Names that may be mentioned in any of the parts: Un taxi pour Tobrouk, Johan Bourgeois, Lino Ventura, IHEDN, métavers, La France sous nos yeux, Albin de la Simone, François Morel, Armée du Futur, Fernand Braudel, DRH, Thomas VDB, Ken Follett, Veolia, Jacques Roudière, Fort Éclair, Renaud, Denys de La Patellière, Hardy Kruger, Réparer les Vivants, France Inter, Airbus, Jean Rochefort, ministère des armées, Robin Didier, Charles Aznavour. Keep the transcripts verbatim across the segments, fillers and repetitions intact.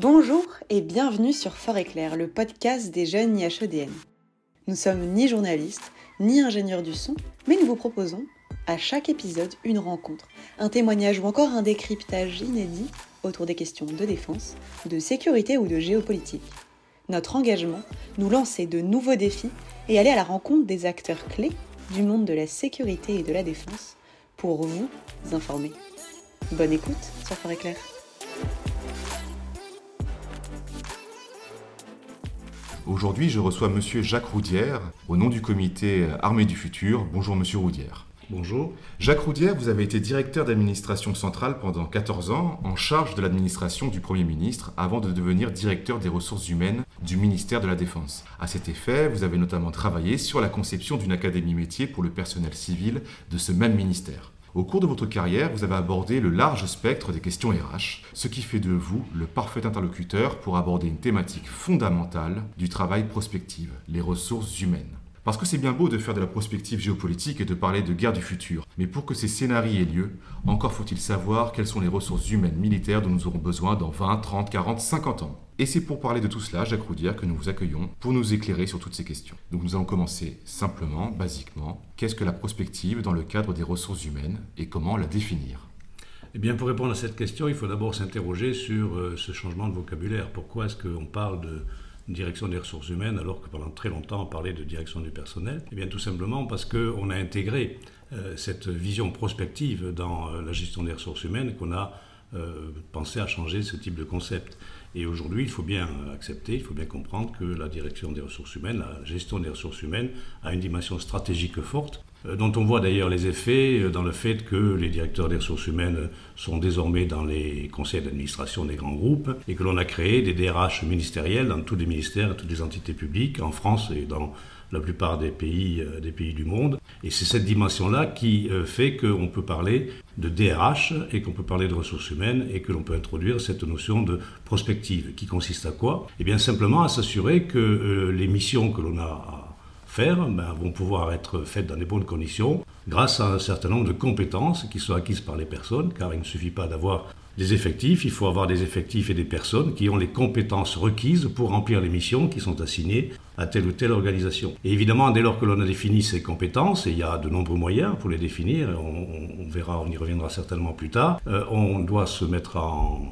Bonjour et bienvenue sur Fort Éclair, le podcast des jeunes I H E D N. Nous sommes ni journalistes, ni ingénieurs du son, mais nous vous proposons, à chaque épisode, une rencontre, un témoignage ou encore un décryptage inédit autour des questions de défense, de sécurité ou de géopolitique. Notre engagement, nous lancer de nouveaux défis et aller à la rencontre des acteurs clés du monde de la sécurité et de la défense pour vous informer. Bonne écoute sur Fort Éclair. Aujourd'hui, je reçois Monsieur Jacques Roudière, au nom du comité Armée du Futur. Bonjour Monsieur Roudière. Bonjour. Jacques Roudière, vous avez été directeur d'administration centrale pendant quatorze ans, en charge de l'administration du Premier ministre, avant de devenir directeur des ressources humaines du ministère de la Défense. À cet effet, vous avez notamment travaillé sur la conception d'une académie métier pour le personnel civil de ce même ministère. Au cours de votre carrière, vous avez abordé le large spectre des questions R H, ce qui fait de vous le parfait interlocuteur pour aborder une thématique fondamentale du travail prospective, les ressources humaines. Parce que c'est bien beau de faire de la prospective géopolitique et de parler de guerre du futur, mais pour que ces scénarios aient lieu, encore faut-il savoir quelles sont les ressources humaines militaires dont nous aurons besoin dans vingt, trente, quarante, cinquante ans. Et c'est pour parler de tout cela, Jacques Roudière, que nous vous accueillons pour nous éclairer sur toutes ces questions. Donc nous allons commencer simplement, basiquement, qu'est-ce que la prospective dans le cadre des ressources humaines et comment la définir ? Eh bien, pour répondre à cette question, il faut d'abord s'interroger sur ce changement de vocabulaire. Pourquoi est-ce qu'on parle de direction des ressources humaines alors que pendant très longtemps on parlait de direction du personnel ? Eh bien, tout simplement parce qu'on a intégré cette vision prospective dans la gestion des ressources humaines et qu'on a pensé à changer ce type de concept. Et aujourd'hui, il faut bien accepter, il faut bien comprendre que la direction des ressources humaines, la gestion des ressources humaines a une dimension stratégique forte, dont on voit d'ailleurs les effets dans le fait que les directeurs des ressources humaines sont désormais dans les conseils d'administration des grands groupes et que l'on a créé des D R H ministériels dans tous les ministères, toutes les entités publiques, en France et dans la plupart des pays, des pays du monde. Et c'est cette dimension-là qui fait qu'on peut parler de D R H et qu'on peut parler de ressources humaines et que l'on peut introduire cette notion de prospective qui consiste à quoi ? Eh bien simplement à s'assurer que les missions que l'on a à faire ben, vont pouvoir être faites dans les bonnes conditions grâce à un certain nombre de compétences qui sont acquises par les personnes, car il ne suffit pas d'avoir des effectifs, il faut avoir des effectifs et des personnes qui ont les compétences requises pour remplir les missions qui sont assignées à telle ou telle organisation. Et évidemment, dès lors que l'on a défini ces compétences, et il y a de nombreux moyens pour les définir, on, on verra, on y reviendra certainement plus tard, euh, on doit se mettre en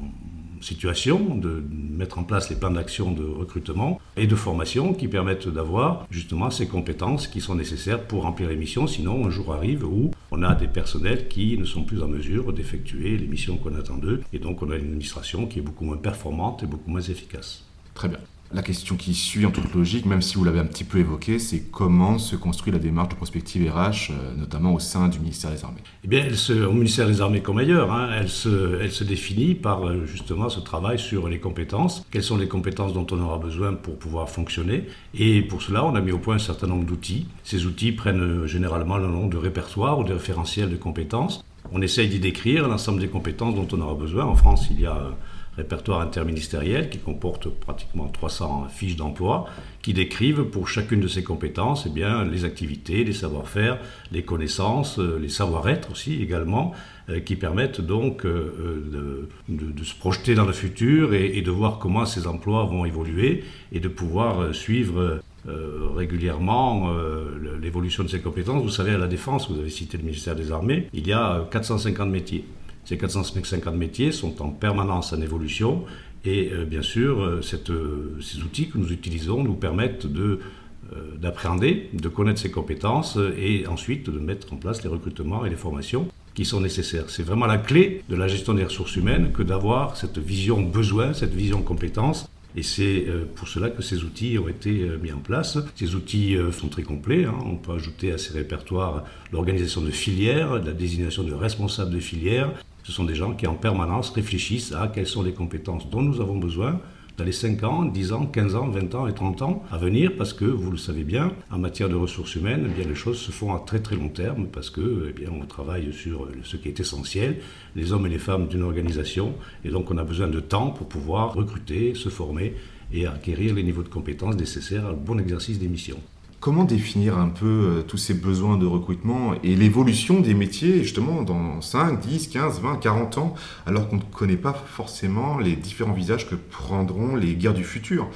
situation de mettre en place les plans d'action de recrutement et de formation qui permettent d'avoir justement ces compétences qui sont nécessaires pour remplir les missions. Sinon, un jour arrive où on a des personnels qui ne sont plus en mesure d'effectuer les missions qu'on attend d'eux et donc on a une administration qui est beaucoup moins performante et beaucoup moins efficace. Très bien. La question qui suit en toute logique, même si vous l'avez un petit peu évoquée, c'est comment se construit la démarche de prospective R H, notamment au sein du ministère des Armées ? Eh bien, elle se, au ministère des Armées comme ailleurs, hein, elle, se, elle se définit par justement ce travail sur les compétences. Quelles sont les compétences dont on aura besoin pour pouvoir fonctionner ? Et pour cela, on a mis au point un certain nombre d'outils. Ces outils prennent généralement le nom de répertoire ou de référentiel de compétences. On essaye d'y décrire l'ensemble des compétences dont on aura besoin. En France, il y a répertoire interministériel qui comporte pratiquement trois cents fiches d'emploi qui décrivent pour chacune de ces compétences eh bien, les activités, les savoir-faire, les connaissances, les savoir-être aussi également, qui permettent donc de, de, de se projeter dans le futur et, et de voir comment ces emplois vont évoluer et de pouvoir suivre Euh, régulièrement euh, l'évolution de ses compétences. Vous savez, à la Défense, vous avez cité le ministère des Armées, il y a quatre cent cinquante métiers. Ces quatre cent cinquante métiers sont en permanence en évolution et euh, bien sûr, euh, cette, euh, ces outils que nous utilisons nous permettent de d'appréhender, de connaître ses compétences et ensuite de mettre en place les recrutements et les formations qui sont nécessaires. C'est vraiment la clé de la gestion des ressources humaines que d'avoir cette vision besoin, cette vision compétence. Et c'est pour cela que ces outils ont été mis en place. Ces outils sont très complets. Hein. On peut ajouter à ces répertoires l'organisation de filières, la désignation de responsables de filières. Ce sont des gens qui en permanence réfléchissent à quelles sont les compétences dont nous avons besoin dans les cinq ans, dix ans, quinze ans, vingt ans et trente ans à venir, parce que, vous le savez bien, en matière de ressources humaines, eh bien, les choses se font à très très long terme, parce que, eh bien, on travaille sur ce qui est essentiel, les hommes et les femmes d'une organisation, et donc on a besoin de temps pour pouvoir recruter, se former et acquérir les niveaux de compétences nécessaires au bon exercice des missions. Comment définir un peu tous ces besoins de recrutement et l'évolution des métiers, justement, dans cinq, dix, quinze, vingt, quarante ans, alors qu'on ne connaît pas forcément les différents visages que prendront les guerres du futur?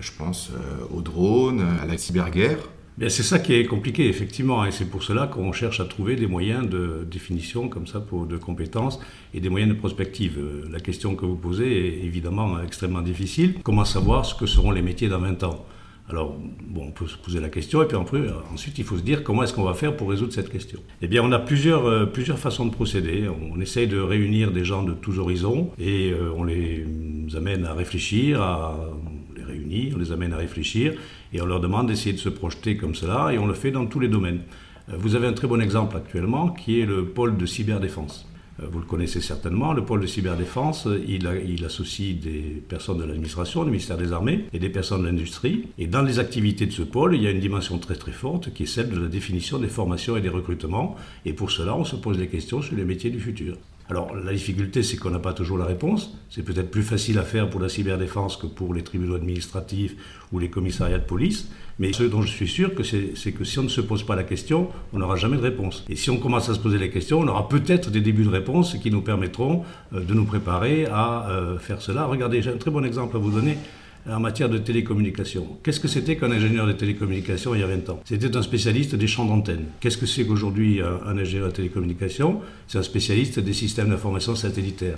Je pense aux drones, à la cyberguerre. Bien, c'est ça qui est compliqué, effectivement, et c'est pour cela qu'on cherche à trouver des moyens de définition, comme ça, pour, de compétences et des moyens de prospective. La question que vous posez est évidemment extrêmement difficile. Comment savoir ce que seront les métiers dans vingt ans ? Alors, bon, on peut se poser la question, et puis ensuite, il faut se dire comment est-ce qu'on va faire pour résoudre cette question. Eh bien, on a plusieurs, euh, plusieurs façons de procéder. On essaye de réunir des gens de tous horizons, et euh, on les amène à réfléchir, à on les réunit, on les amène à réfléchir, et on leur demande d'essayer de se projeter comme cela, et on le fait dans tous les domaines. Vous avez un très bon exemple actuellement, qui est le pôle de cyberdéfense. Vous le connaissez certainement, le pôle de cyberdéfense, il, a, il associe des personnes de l'administration, du ministère des armées et des personnes de l'industrie. Et dans les activités de ce pôle, il y a une dimension très très forte qui est celle de la définition des formations et des recrutements. Et pour cela, on se pose des questions sur les métiers du futur. Alors la difficulté, c'est qu'on n'a pas toujours la réponse. C'est peut-être plus facile à faire pour la cyberdéfense que pour les tribunaux administratifs ou les commissariats de police. Mais ce dont je suis sûr, que c'est, c'est que si on ne se pose pas la question, on n'aura jamais de réponse. Et si on commence à se poser la question, on aura peut-être des débuts de réponse qui nous permettront de nous préparer à faire cela. Regardez, j'ai un très bon exemple à vous donner. En matière de télécommunications. Qu'est-ce que c'était qu'un ingénieur de télécommunications il y a vingt ans? C'était un spécialiste des champs d'antenne. Qu'est-ce que c'est qu'aujourd'hui un ingénieur de télécommunications? C'est un spécialiste des systèmes d'information satellitaire.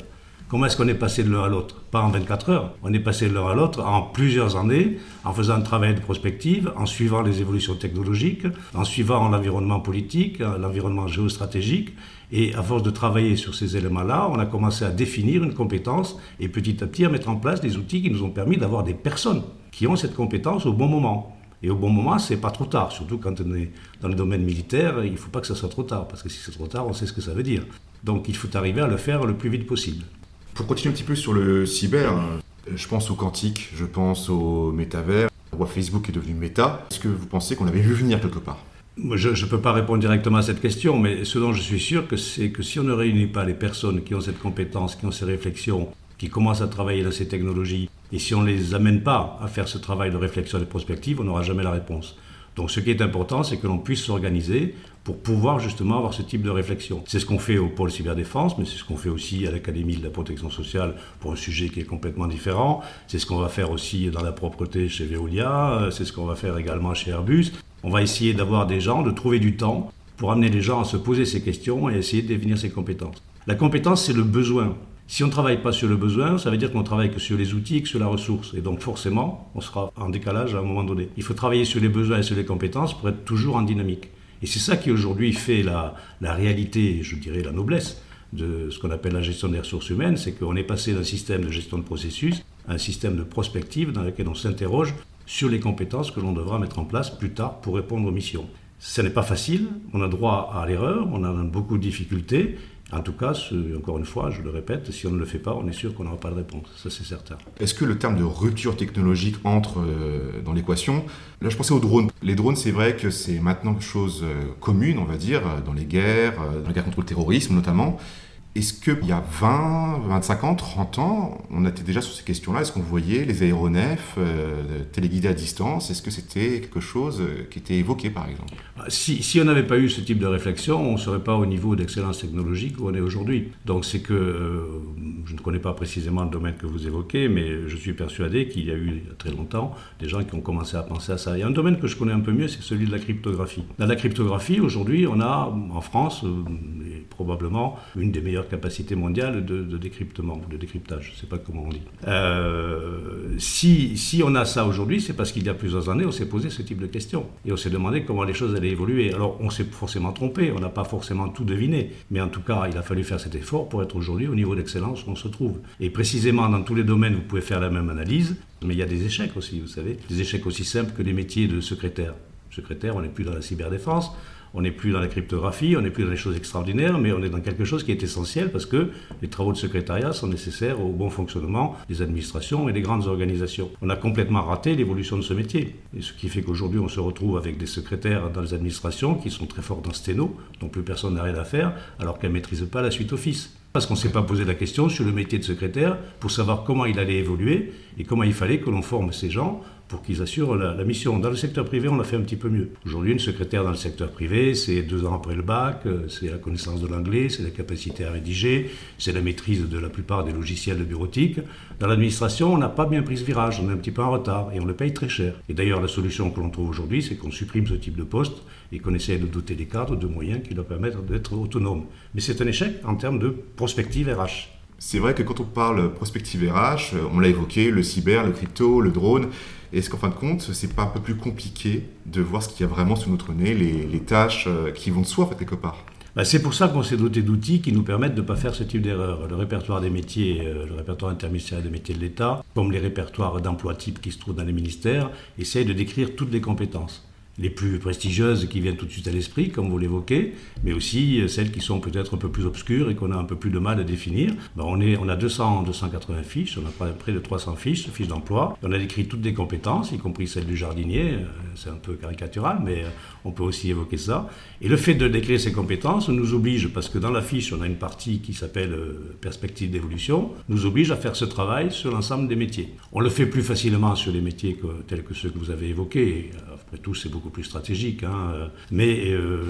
Comment est-ce qu'on est passé de l'un à l'autre? Pas en vingt-quatre heures. On est passé de l'un à l'autre en plusieurs années, en faisant un travail de prospective, en suivant les évolutions technologiques, en suivant l'environnement politique, l'environnement géostratégique. Et à force de travailler sur ces éléments-là, on a commencé à définir une compétence et petit à petit à mettre en place des outils qui nous ont permis d'avoir des personnes qui ont cette compétence au bon moment. Et au bon moment, c'est pas trop tard, surtout quand on est dans le domaine militaire, il ne faut pas que ça soit trop tard, parce que si c'est trop tard, on sait ce que ça veut dire. Donc il faut arriver à le faire le plus vite possible. Pour continuer un petit peu sur le cyber, je pense au quantique, je pense au métavers. Facebook est devenu méta. Est-ce que vous pensez qu'on l'avait vu venir quelque part ? Je ne peux pas répondre directement à cette question, mais ce dont je suis sûr, que c'est que si on ne réunit pas les personnes qui ont cette compétence, qui ont ces réflexions, qui commencent à travailler dans ces technologies, et si on ne les amène pas à faire ce travail de réflexion et de prospective, on n'aura jamais la réponse. Donc ce qui est important, c'est que l'on puisse s'organiser pour pouvoir justement avoir ce type de réflexion. C'est ce qu'on fait au pôle cyberdéfense, mais c'est ce qu'on fait aussi à l'Académie de la protection sociale pour un sujet qui est complètement différent. C'est ce qu'on va faire aussi dans la propreté chez Veolia, c'est ce qu'on va faire également chez Airbus. On va essayer d'avoir des gens, de trouver du temps pour amener les gens à se poser ces questions et essayer de définir ces compétences. La compétence, c'est le besoin. Si on ne travaille pas sur le besoin, ça veut dire qu'on ne travaille que sur les outils et que sur la ressource. Et donc forcément, on sera en décalage à un moment donné. Il faut travailler sur les besoins et sur les compétences pour être toujours en dynamique. Et c'est ça qui aujourd'hui fait la, la réalité, je dirais la noblesse, de ce qu'on appelle la gestion des ressources humaines. C'est qu'on est passé d'un système de gestion de processus à un système de prospective dans lequel on s'interroge sur les compétences que l'on devra mettre en place plus tard pour répondre aux missions. Ce n'est pas facile, on a droit à l'erreur, on a beaucoup de difficultés. En tout cas, ce, encore une fois, je le répète, si on ne le fait pas, on est sûr qu'on n'aura pas de réponse, ça c'est certain. Est-ce que le terme de rupture technologique entre euh, dans l'équation? Là, je pensais aux drones. Les drones, c'est vrai que c'est maintenant quelque chose euh, commune, on va dire, dans les guerres, euh, dans la guerre contre le terrorisme notamment. Est-ce qu'il y a vingt, vingt-cinq ans, trente ans, on était déjà sur ces questions-là? Est-ce qu'on voyait les aéronefs euh, téléguidés à distance? Est-ce que c'était quelque chose qui était évoqué, par exemple? Si, si on n'avait pas eu ce type de réflexion, on ne serait pas au niveau d'excellence technologique où on est aujourd'hui. Donc c'est que, euh, je ne connais pas précisément le domaine que vous évoquez, mais je suis persuadé qu'il y a eu il y a très longtemps des gens qui ont commencé à penser à ça. Il y a un domaine que je connais un peu mieux, c'est celui de la cryptographie. Dans la cryptographie, aujourd'hui, on a, en France, euh, probablement une des meilleures capacité mondiale de, de décryptement, de décryptage, je ne sais pas comment on dit. Euh, si, si on a ça aujourd'hui, c'est parce qu'il y a plusieurs années, on s'est posé ce type de questions. Et on s'est demandé comment les choses allaient évoluer. Alors, on s'est forcément trompé, on n'a pas forcément tout deviné. Mais en tout cas, il a fallu faire cet effort pour être aujourd'hui au niveau d'excellence où on se trouve. Et précisément, dans tous les domaines, vous pouvez faire la même analyse, mais il y a des échecs aussi, vous savez. Des échecs aussi simples que les métiers de secrétaire. Secrétaire, on n'est plus dans la cyberdéfense. On n'est plus dans la cryptographie, on n'est plus dans les choses extraordinaires, mais on est dans quelque chose qui est essentiel parce que les travaux de secrétariat sont nécessaires au bon fonctionnement des administrations et des grandes organisations. On a complètement raté l'évolution de ce métier. Et ce qui fait qu'aujourd'hui, on se retrouve avec des secrétaires dans les administrations qui sont très forts dans sténo, dont plus personne n'a rien à faire, alors qu'elles ne maîtrisent pas la suite Office. Parce qu'on ne s'est pas posé la question sur le métier de secrétaire pour savoir comment il allait évoluer et comment il fallait que l'on forme ces gens pour qu'ils assurent la, la mission. Dans le secteur privé, on l'a fait un petit peu mieux. Aujourd'hui, une secrétaire dans le secteur privé, c'est deux ans après le bac, c'est la connaissance de l'anglais, c'est la capacité à rédiger, c'est la maîtrise de la plupart des logiciels de bureautique. Dans l'administration, on n'a pas bien pris ce virage, on est un petit peu en retard et on le paye très cher. Et d'ailleurs, la solution que l'on trouve aujourd'hui, c'est qu'on supprime ce type de poste et qu'on essaie de doter les cadres de moyens qui leur permettent d'être autonomes. Mais c'est un échec en termes de prospective R H. C'est vrai que quand on parle prospective R H, on l'a évoqué, le cyber, le crypto, le drone, est-ce qu'en fin de compte, c'est pas un peu plus compliqué de voir ce qu'il y a vraiment sous notre nez, les, les tâches qui vont de soi en fait, quelque part? Ben c'est pour ça qu'on s'est doté d'outils qui nous permettent de ne pas faire ce type d'erreur. Le répertoire des métiers, euh, le répertoire interministériel des métiers de l'État, comme les répertoires d'emploi type qui se trouvent dans les ministères, essaye de décrire toutes les compétences. Les plus prestigieuses qui viennent tout de suite à l'esprit, comme vous l'évoquez, mais aussi celles qui sont peut-être un peu plus obscures et qu'on a un peu plus de mal à définir. Ben on, est, on a deux cents, deux cent quatre-vingts fiches, on a près de trois cents fiches, fiches d'emploi. On a décrit toutes les compétences, y compris celle du jardinier. C'est un peu caricatural, mais on peut aussi évoquer ça. Et le fait de décrire ces compétences nous oblige, parce que dans la fiche, on a une partie qui s'appelle « Perspective d'évolution », nous oblige à faire ce travail sur l'ensemble des métiers. On le fait plus facilement sur les métiers que, tels que ceux que vous avez évoqués. Après tout, c'est beaucoup plus stratégique, hein. Mais euh,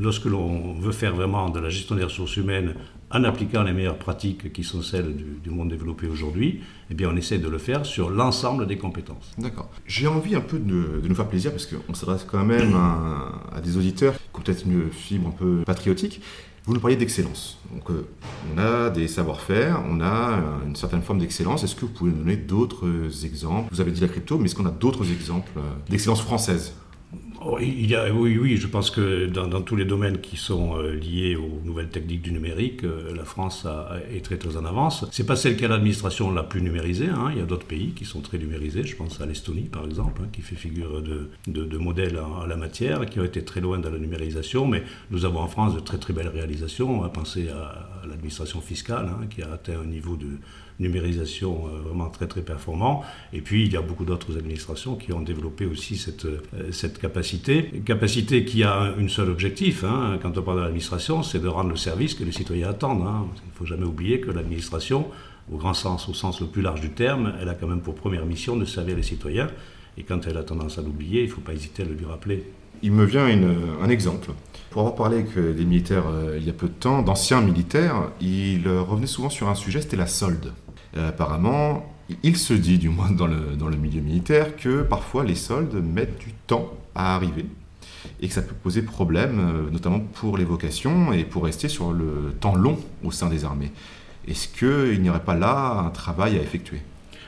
lorsque l'on veut faire vraiment de la gestion des ressources humaines en appliquant les meilleures pratiques qui sont celles du, du monde développé aujourd'hui, eh bien on essaie de le faire sur l'ensemble des compétences. D'accord. J'ai envie un peu de, de nous faire plaisir parce qu'on s'adresse quand même à, à des auditeurs qui ont peut-être une fibre un peu patriotique. Vous nous parliez d'excellence. Donc, euh, on a des savoir-faire, on a une certaine forme d'excellence. Est-ce que vous pouvez nous donner d'autres exemples? Vous avez dit la crypto, mais est-ce qu'on a d'autres exemples d'excellence française? Il y a, oui, oui, je pense que dans, dans tous les domaines qui sont liés aux nouvelles techniques du numérique, la France a, est très très en avance. C'est pas celle qui a l'administration la plus numérisée, hein. Il y a d'autres pays qui sont très numérisés, je pense à l'Estonie par exemple, hein, qui fait figure de, de, de modèle à la matière, qui ont été très loin dans la numérisation, mais nous avons en France de très très belles réalisations. On va penser à, à l'administration fiscale, hein, qui a atteint un niveau de numérisation vraiment très très performant, et puis il y a beaucoup d'autres administrations qui ont développé aussi cette, cette capacité, une capacité qui a un seul objectif, hein, quand on parle de l'administration, c'est de rendre le service que les citoyens attendent, hein. Il ne faut jamais oublier que l'administration, au grand sens, au sens le plus large du terme, elle a quand même pour première mission de servir les citoyens, et quand elle a tendance à l'oublier, il ne faut pas hésiter à le lui rappeler. Il me vient une, un exemple. Pour avoir parlé avec des militaires euh, il y a peu de temps, d'anciens militaires, ils revenaient souvent sur un sujet, c'était la solde. Apparemment, il se dit, du moins dans le, dans le milieu militaire, que parfois les soldes mettent du temps à arriver et que ça peut poser problème, notamment pour les vocations et pour rester sur le temps long au sein des armées. Est-ce qu'il n'y aurait pas là un travail à effectuer?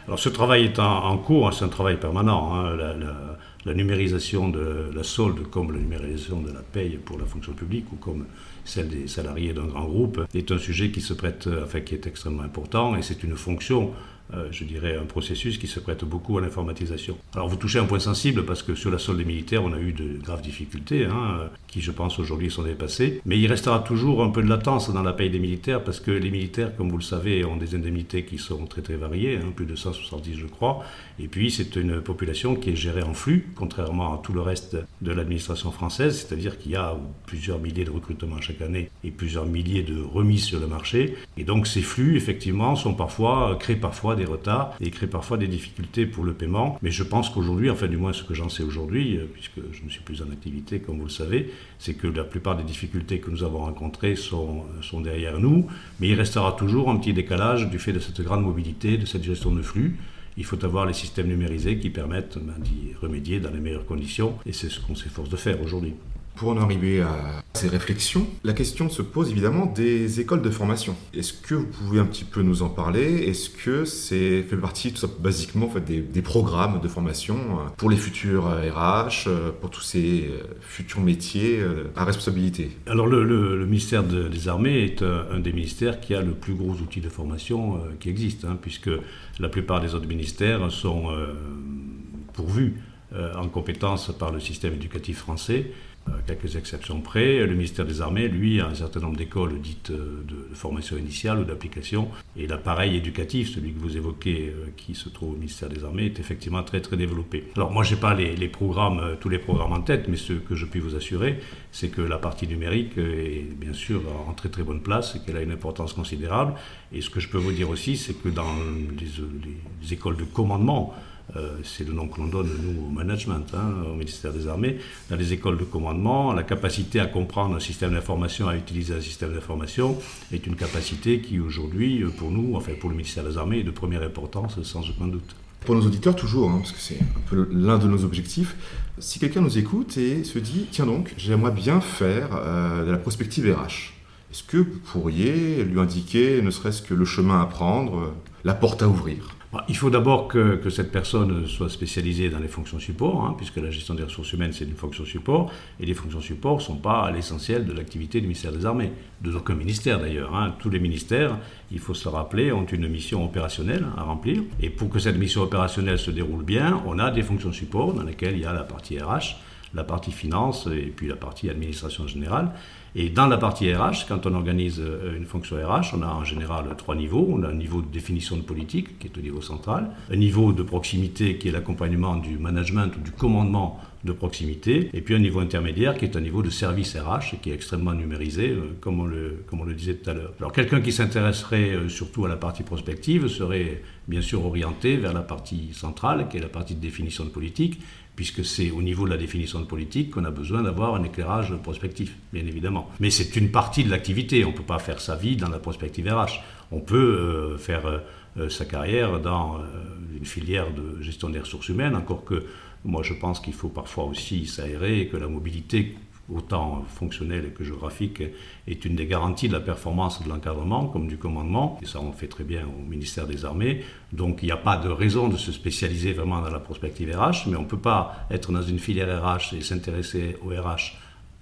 Alors ce travail est en, en cours, c'est un travail permanent. Hein, la, la, la numérisation de la solde, comme la numérisation de la paye pour la fonction publique ou comme celle des salariés d'un grand groupe, est un sujet qui se prête, enfin qui est extrêmement important et c'est une fonction, euh, je dirais, un processus qui se prête beaucoup à l'informatisation. Alors vous touchez un point sensible parce que sur la solde des militaires, on a eu de graves difficultés, hein, qui je pense aujourd'hui sont dépassées, mais il restera toujours un peu de latence dans la paye des militaires parce que les militaires, comme vous le savez, ont des indemnités qui sont très très variées, hein, plus de cent soixante-dix je crois, et puis c'est une population qui est gérée en flux, contrairement à tout le reste de l'administration française, c'est-à-dire qu'il y a plusieurs milliers de recrutements chaque année et plusieurs milliers de remises sur le marché. Et donc ces flux, effectivement, sont parfois, créent parfois des retards et créent parfois des difficultés pour le paiement. Mais je pense qu'aujourd'hui, enfin du moins ce que j'en sais aujourd'hui, puisque je ne suis plus en activité, comme vous le savez, c'est que la plupart des difficultés que nous avons rencontrées sont, sont derrière nous. Mais il restera toujours un petit décalage du fait de cette grande mobilité, de cette gestion de flux. Il faut avoir les systèmes numérisés qui permettent ben, d'y remédier dans les meilleures conditions. Et c'est ce qu'on s'efforce de faire aujourd'hui. Pour en arriver à ces réflexions, la question se pose évidemment des écoles de formation. Est-ce que vous pouvez un petit peu nous en parler? Est-ce que c'est fait partie, tout ça, basiquement, en fait, des, des programmes de formation pour les futurs R H, pour tous ces futurs métiers à responsabilité? Alors le, le, le ministère de, des Armées est un, un des ministères qui a le plus gros outil de formation euh, qui existe, hein, puisque la plupart des autres ministères sont euh, pourvus euh, en compétences par le système éducatif français. Quelques exceptions près, le ministère des Armées, lui, a un certain nombre d'écoles dites de formation initiale ou d'application. Et l'appareil éducatif, celui que vous évoquez, qui se trouve au ministère des Armées, est effectivement très très développé. Alors moi, je n'ai pas les, les programmes, tous les programmes en tête, mais ce que je puis vous assurer, c'est que la partie numérique est bien sûr en très très bonne place et qu'elle a une importance considérable. Et ce que je peux vous dire aussi, c'est que dans les, les écoles de commandement, Euh, c'est le nom que l'on donne, nous, au management, hein, au ministère des Armées, dans les écoles de commandement, la capacité à comprendre un système d'information, à utiliser un système d'information, est une capacité qui, aujourd'hui, pour nous, enfin pour le ministère des Armées, est de première importance, sans aucun doute. Pour nos auditeurs, toujours, hein, parce que c'est un peu l'un de nos objectifs, si quelqu'un nous écoute et se dit « Tiens donc, j'aimerais bien faire euh, de la prospective R H », est-ce que vous pourriez lui indiquer, ne serait-ce que le chemin à prendre, la porte à ouvrir ? Il faut d'abord que, que cette personne soit spécialisée dans les fonctions support, hein, puisque la gestion des ressources humaines, c'est une fonction support, et les fonctions support ne sont pas l'essentiel de l'activité du ministère des Armées, de aucun ministère d'ailleurs. Hein. Tous les ministères, il faut se rappeler, ont une mission opérationnelle à remplir, et pour que cette mission opérationnelle se déroule bien, on a des fonctions support dans lesquelles il y a la partie R H, la partie finance et puis la partie administration générale. Et dans la partie R H, quand on organise une fonction R H, on a en général trois niveaux. On a un niveau de définition de politique, qui est au niveau central, un niveau de proximité, qui est l'accompagnement du management ou du commandement de proximité, et puis un niveau intermédiaire, qui est un niveau de service R H, qui est extrêmement numérisé, comme on le, comme on le disait tout à l'heure. Alors quelqu'un qui s'intéresserait surtout à la partie prospective serait bien sûr orienté vers la partie centrale, qui est la partie de définition de politique, puisque c'est au niveau de la définition de politique qu'on a besoin d'avoir un éclairage prospectif, bien évidemment. Mais c'est une partie de l'activité, on ne peut pas faire sa vie dans la prospective R H. On peut euh, faire euh, sa carrière dans euh, une filière de gestion des ressources humaines, encore que moi je pense qu'il faut parfois aussi s'aérer et que la mobilité, autant fonctionnelle que géographique, est une des garanties de la performance de l'encadrement comme du commandement. Et ça, on fait très bien au ministère des Armées. Donc, il n'y a pas de raison de se spécialiser vraiment dans la prospective R H, mais on ne peut pas être dans une filière R H et s'intéresser au R H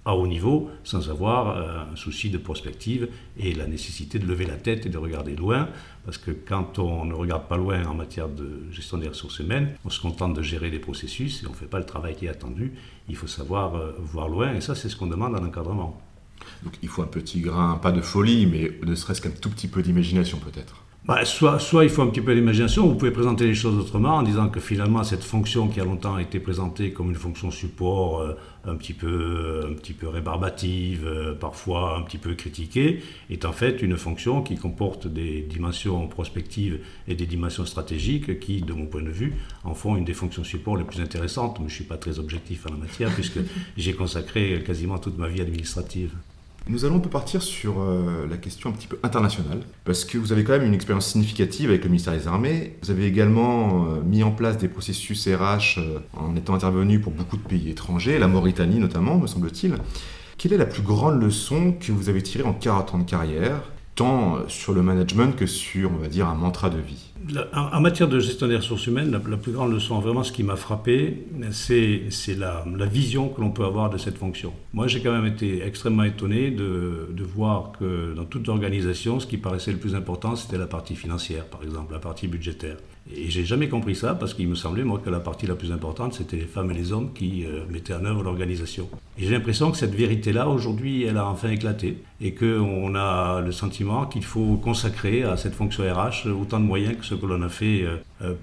à haut niveau sans avoir un souci de prospective et la nécessité de lever la tête et de regarder loin. Parce que quand on ne regarde pas loin en matière de gestion des ressources humaines, on se contente de gérer les processus et on ne fait pas le travail qui est attendu. Il faut savoir euh, voir loin et ça, c'est ce qu'on demande à l'encadrement. Donc il faut un petit grain, pas de folie, mais ne serait-ce qu'un tout petit peu d'imagination peut-être. Bah, soit, soit il faut un petit peu d'imagination, vous pouvez présenter les choses autrement en disant que finalement cette fonction qui a longtemps été présentée comme une fonction support euh, un petit peu, un petit peu rébarbative, euh, parfois un petit peu critiquée, est en fait une fonction qui comporte des dimensions prospectives et des dimensions stratégiques qui, de mon point de vue, en font une des fonctions support les plus intéressantes. Mais je ne suis pas très objectif en la matière puisque j'ai consacré quasiment toute ma vie administrative. Nous allons un peu partir sur euh, la question un petit peu internationale, parce que vous avez quand même une expérience significative avec le ministère des Armées. Vous avez également euh, mis en place des processus R H euh, en étant intervenu pour beaucoup de pays étrangers, la Mauritanie notamment, me semble-t-il. Quelle est la plus grande leçon que vous avez tirée en quarante ans de carrière, tant sur le management que sur, on va dire, un mantra de vie ? La, en, en matière de gestion des ressources humaines, la, la plus grande leçon, vraiment ce qui m'a frappé, c'est, c'est la, la vision que l'on peut avoir de cette fonction. Moi, j'ai quand même été extrêmement étonné de, de voir que dans toute organisation, ce qui paraissait le plus important, c'était la partie financière, par exemple, la partie budgétaire. Et j'ai jamais compris ça parce qu'il me semblait, moi, que la partie la plus importante, c'était les femmes et les hommes qui euh, mettaient en œuvre l'organisation. Et j'ai l'impression que cette vérité-là, aujourd'hui, elle a enfin éclaté et qu'on a le sentiment qu'il faut consacrer à cette fonction R H autant de moyens que ce que l'on a fait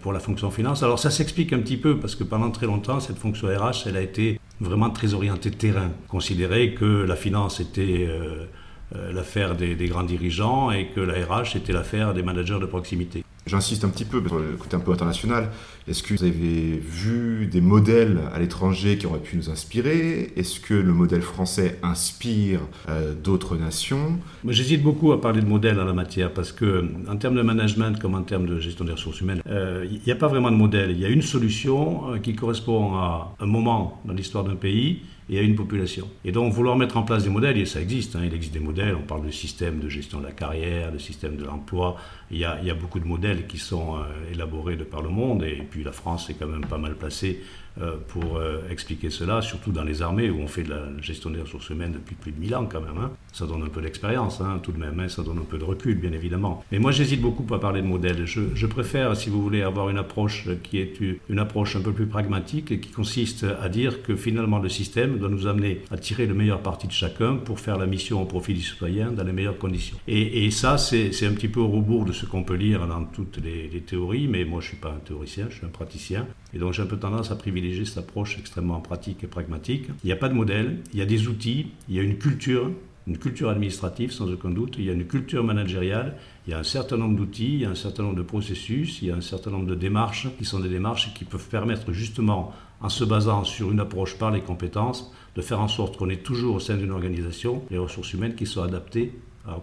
pour la fonction finance. Alors ça s'explique un petit peu parce que pendant très longtemps, cette fonction R H, elle a été vraiment très orientée terrain, considérer que la finance était euh, l'affaire des, des grands dirigeants et que la R H était l'affaire des managers de proximité. J'insiste un petit peu sur le côté un peu international. Est-ce que vous avez vu des modèles à l'étranger qui auraient pu nous inspirer ? Est-ce que le modèle français inspire euh, d'autres nations ? J'hésite beaucoup à parler de modèles en la matière parce que, en termes de management comme en termes de gestion des ressources humaines, il euh, n'y a pas vraiment de modèle. Il y a une solution qui correspond à un moment dans l'histoire d'un pays et à une population. Et donc vouloir mettre en place des modèles, et ça existe, hein, il existe des modèles, on parle de système de gestion de la carrière, de système de l'emploi, il y a, il y a beaucoup de modèles qui sont euh, élaborés de par le monde, et puis la France est quand même pas mal placée euh, pour euh, expliquer cela, surtout dans les armées où on fait de la gestion des ressources humaines depuis plus de mille ans quand même. Hein. Ça donne un peu d'expérience hein, tout de même, hein, ça donne un peu de recul bien évidemment. Mais moi j'hésite beaucoup à parler de modèles, je, je préfère si vous voulez avoir une approche qui est une approche un peu plus pragmatique et qui consiste à dire que finalement le système doit nous amener à tirer le meilleur parti de chacun pour faire la mission au profit du citoyen dans les meilleures conditions. Et, et ça, c'est, c'est un petit peu au rebours de ce qu'on peut lire dans toutes les, les théories, mais moi, je ne suis pas un théoricien, je suis un praticien. Et donc, j'ai un peu tendance à privilégier cette approche extrêmement pratique et pragmatique. Il n'y a pas de modèle, il y a des outils, il y a une culture une culture administrative, sans aucun doute, il y a une culture managériale, il y a un certain nombre d'outils, il y a un certain nombre de processus, il y a un certain nombre de démarches qui sont des démarches qui peuvent permettre justement, en se basant sur une approche par les compétences, de faire en sorte qu'on ait toujours au sein d'une organisation les ressources humaines qui soient adaptées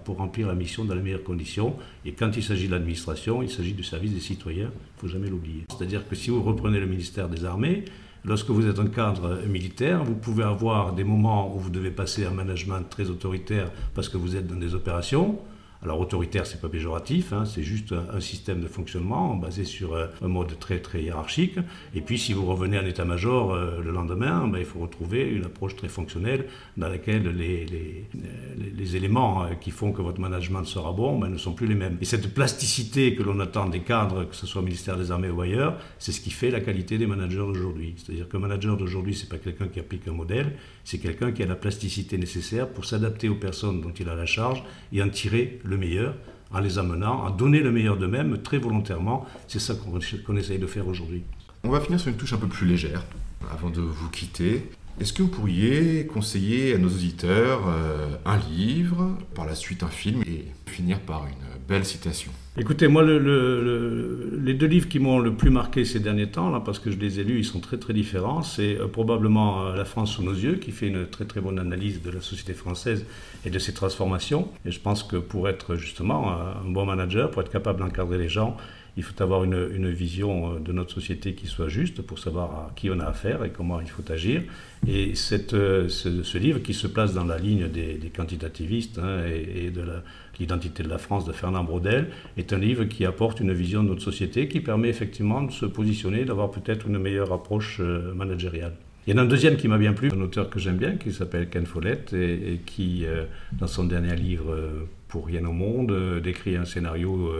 pour remplir la mission dans les meilleures conditions. Et quand il s'agit de l'administration, il s'agit du service des citoyens, il ne faut jamais l'oublier. C'est-à-dire que si vous reprenez le ministère des Armées, lorsque vous êtes un cadre militaire, vous pouvez avoir des moments où vous devez passer un management très autoritaire parce que vous êtes dans des opérations. Alors autoritaire, ce n'est pas péjoratif, hein, c'est juste un, un système de fonctionnement basé sur euh, un mode très, très hiérarchique. Et puis si vous revenez en état-major euh, le lendemain, ben, il faut retrouver une approche très fonctionnelle dans laquelle les, les, les, les éléments qui font que votre management sera bon ben, ne sont plus les mêmes. Et cette plasticité que l'on attend des cadres, que ce soit au ministère des Armées ou ailleurs, c'est ce qui fait la qualité des managers d'aujourd'hui. C'est-à-dire qu'un manager d'aujourd'hui, ce n'est pas quelqu'un qui applique un modèle, c'est quelqu'un qui a la plasticité nécessaire pour s'adapter aux personnes dont il a la charge et en tirer le meilleur, en les amenant à donner le meilleur d'eux-mêmes très volontairement. C'est ça qu'on, qu'on essaye de faire aujourd'hui. On va finir sur une touche un peu plus légère avant de vous quitter. Est-ce que vous pourriez conseiller à nos auditeurs euh, un livre, par la suite un film et finir par une belle citation ? Écoutez, moi, le, le, le, les deux livres qui m'ont le plus marqué ces derniers temps, là, parce que je les ai lus, ils sont très très différents. C'est euh, probablement euh, La France sous nos yeux, qui fait une très très bonne analyse de la société française et de ses transformations. Et je pense que pour être justement euh, un bon manager, pour être capable d'encadrer les gens, il faut avoir une, une vision de notre société qui soit juste pour savoir à qui on a affaire et comment il faut agir. Et cette, ce, ce livre qui se place dans la ligne des, des quantitativistes hein, et, et de la, l'identité de la France de Fernand Braudel est un livre qui apporte une vision de notre société qui permet effectivement de se positionner, d'avoir peut-être une meilleure approche managériale. Il y en a un deuxième qui m'a bien plu, un auteur que j'aime bien, qui s'appelle Ken Follett et, et qui, dans son dernier livre « Pour rien au monde », décrit un scénario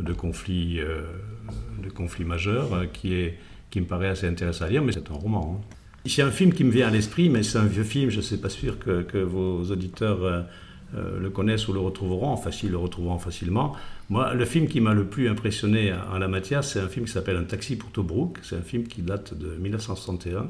de conflit, euh, de conflit majeur euh, qui, est, qui me paraît assez intéressant à lire, mais c'est un roman. Hein. Il y a un film qui me vient à l'esprit, mais c'est un vieux film, je ne suis pas sûr que, que vos auditeurs euh, euh, le connaissent ou le retrouveront, enfin s'ils le retrouveront facilement. Moi, le film qui m'a le plus impressionné en la matière, c'est un film qui s'appelle « Un taxi pour Tobrouk ». C'est un film qui date de dix-neuf cent soixante et un,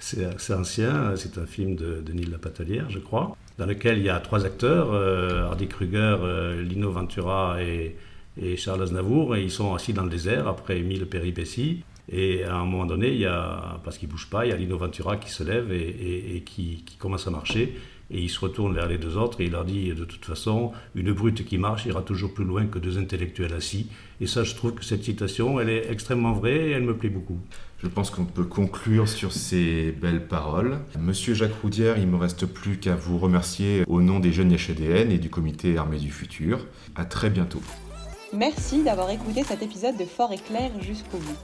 c'est, c'est ancien, c'est un film de, de Denys de La Patellière, je crois, dans lequel il y a trois acteurs, euh, Hardy Kruger, euh, Lino Ventura et... et Charles Aznavour, et ils sont assis dans le désert après mille péripéties. Et à un moment donné, il y a, parce qu'ils ne bougent pas, il y a Lino Ventura qui se lève et, et, et qui, qui commence à marcher. Et il se retourne vers les deux autres et il leur dit, de toute façon, une brute qui marche ira toujours plus loin que deux intellectuels assis. Et ça, je trouve que cette citation, elle est extrêmement vraie et elle me plaît beaucoup. Je pense qu'on peut conclure sur ces belles paroles. Monsieur Jacques Roudière, il ne me reste plus qu'à vous remercier au nom des jeunes I H E D N et du comité Armée du Futur. À très bientôt. Merci d'avoir écouté cet épisode de Fort Éclair jusqu'au bout.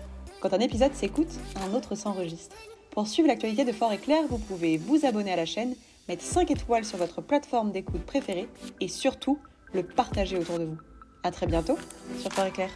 Quand un épisode s'écoute, un autre s'enregistre. Pour suivre l'actualité de Fort Éclair, vous pouvez vous abonner à la chaîne, mettre cinq étoiles sur votre plateforme d'écoute préférée et surtout, le partager autour de vous. À très bientôt sur Fort Éclair.